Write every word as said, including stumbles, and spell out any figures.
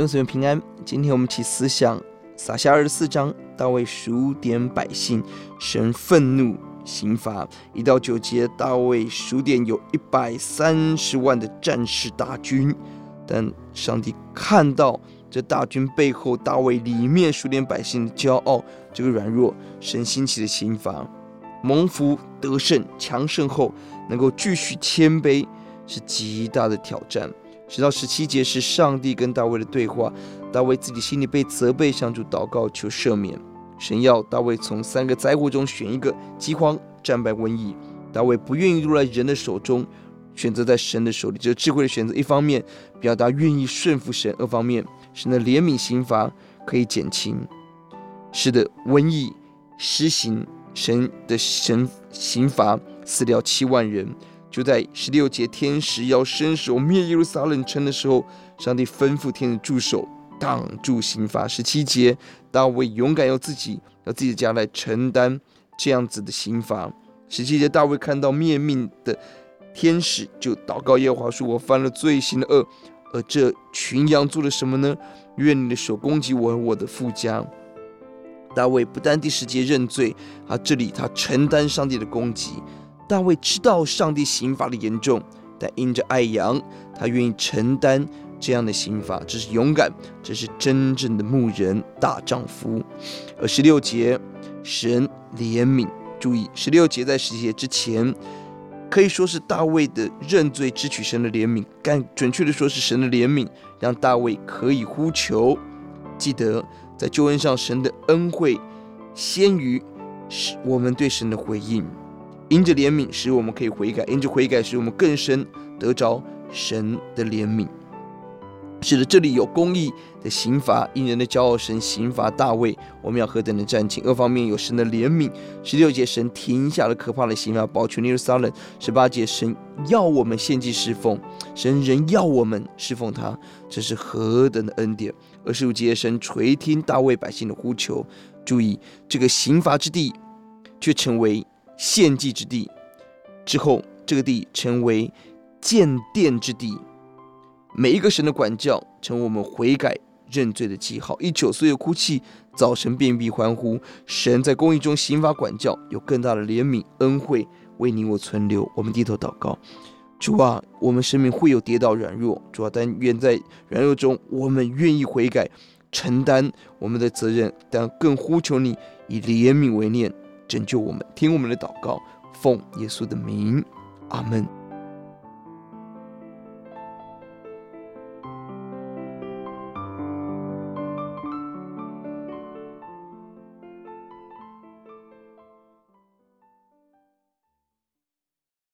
弟兄姊妹平安，今天我们一起思想撒下二十四章，大卫数点百姓，神愤怒刑罚。一到九节，大卫数点有一百三十万的战士大军，但上帝看到这大军背后大卫里面数点百姓的骄傲，这个软弱，神兴起的刑罚。蒙福得胜强盛后，能够继续谦卑是极大的挑战。直到十七节是上帝跟大卫的对话，大卫自己心里被责备，向主祷告求赦免。神要大卫从三个灾祸中选一个，饥荒、战败、瘟疫。大卫不愿意落在人的手中，选择在神的手里，这智慧的选择。一方面表达愿意顺服神，二方面神的怜悯刑罚可以减轻。是的，瘟疫施行，神的神刑罚死掉七万人。就在十六节，天使要伸手灭耶路撒冷城的时候，上帝吩咐天使驻守，挡住刑罚。十七节，大卫勇敢要自己要自己的家来承担这样子的刑罚。十七节，大卫看到灭命的天使，就祷告耶和华说：“我犯了罪行的恶，而这群羊做了什么呢？愿你的手攻击我和我的父家。”大卫不但第十节认罪，他这里他承担上帝的攻击。大卫知道上帝刑罚的严重，但因着爱羊，他愿意承担这样的刑罚。这是勇敢，这是真正的牧人大丈夫。而十六节，神怜悯。注意，十六节在十节之前，可以说是大卫的认罪支取神的怜悯，但准确的说是神的怜悯让大卫可以呼求。记得在救恩上，神的恩惠先于我们对神的回应。因着怜悯使我们可以悔改，因着悔改使我们更深得着神的怜悯。是的，这里有公义的刑罚，因人的骄傲神刑罚大卫，我们要何等的战兢。二方面有神的怜悯。十六节，神停下了可怕的刑罚，保全耶路撒冷。十八节，神要我们献祭侍奉，神仍要我们侍奉他，这是何等的恩典。二十五节，神垂听大卫百姓的呼求。注意，这个刑罚之地却成为献祭之地，之后这个地成为建殿之地。每一个神的管教成为我们悔改认罪的记号。一九岁的哭泣，早晨便必欢呼。神在公义中刑罚管教，有更大的怜悯恩惠为你我存留。我们低头祷告。主啊，我们生命会有跌倒软弱，主啊，但愿在软弱中我们愿意悔改，承担我们的责任，但更呼求你以怜悯为念拯救我们。听我们的祷告，奉耶稣的名，阿们。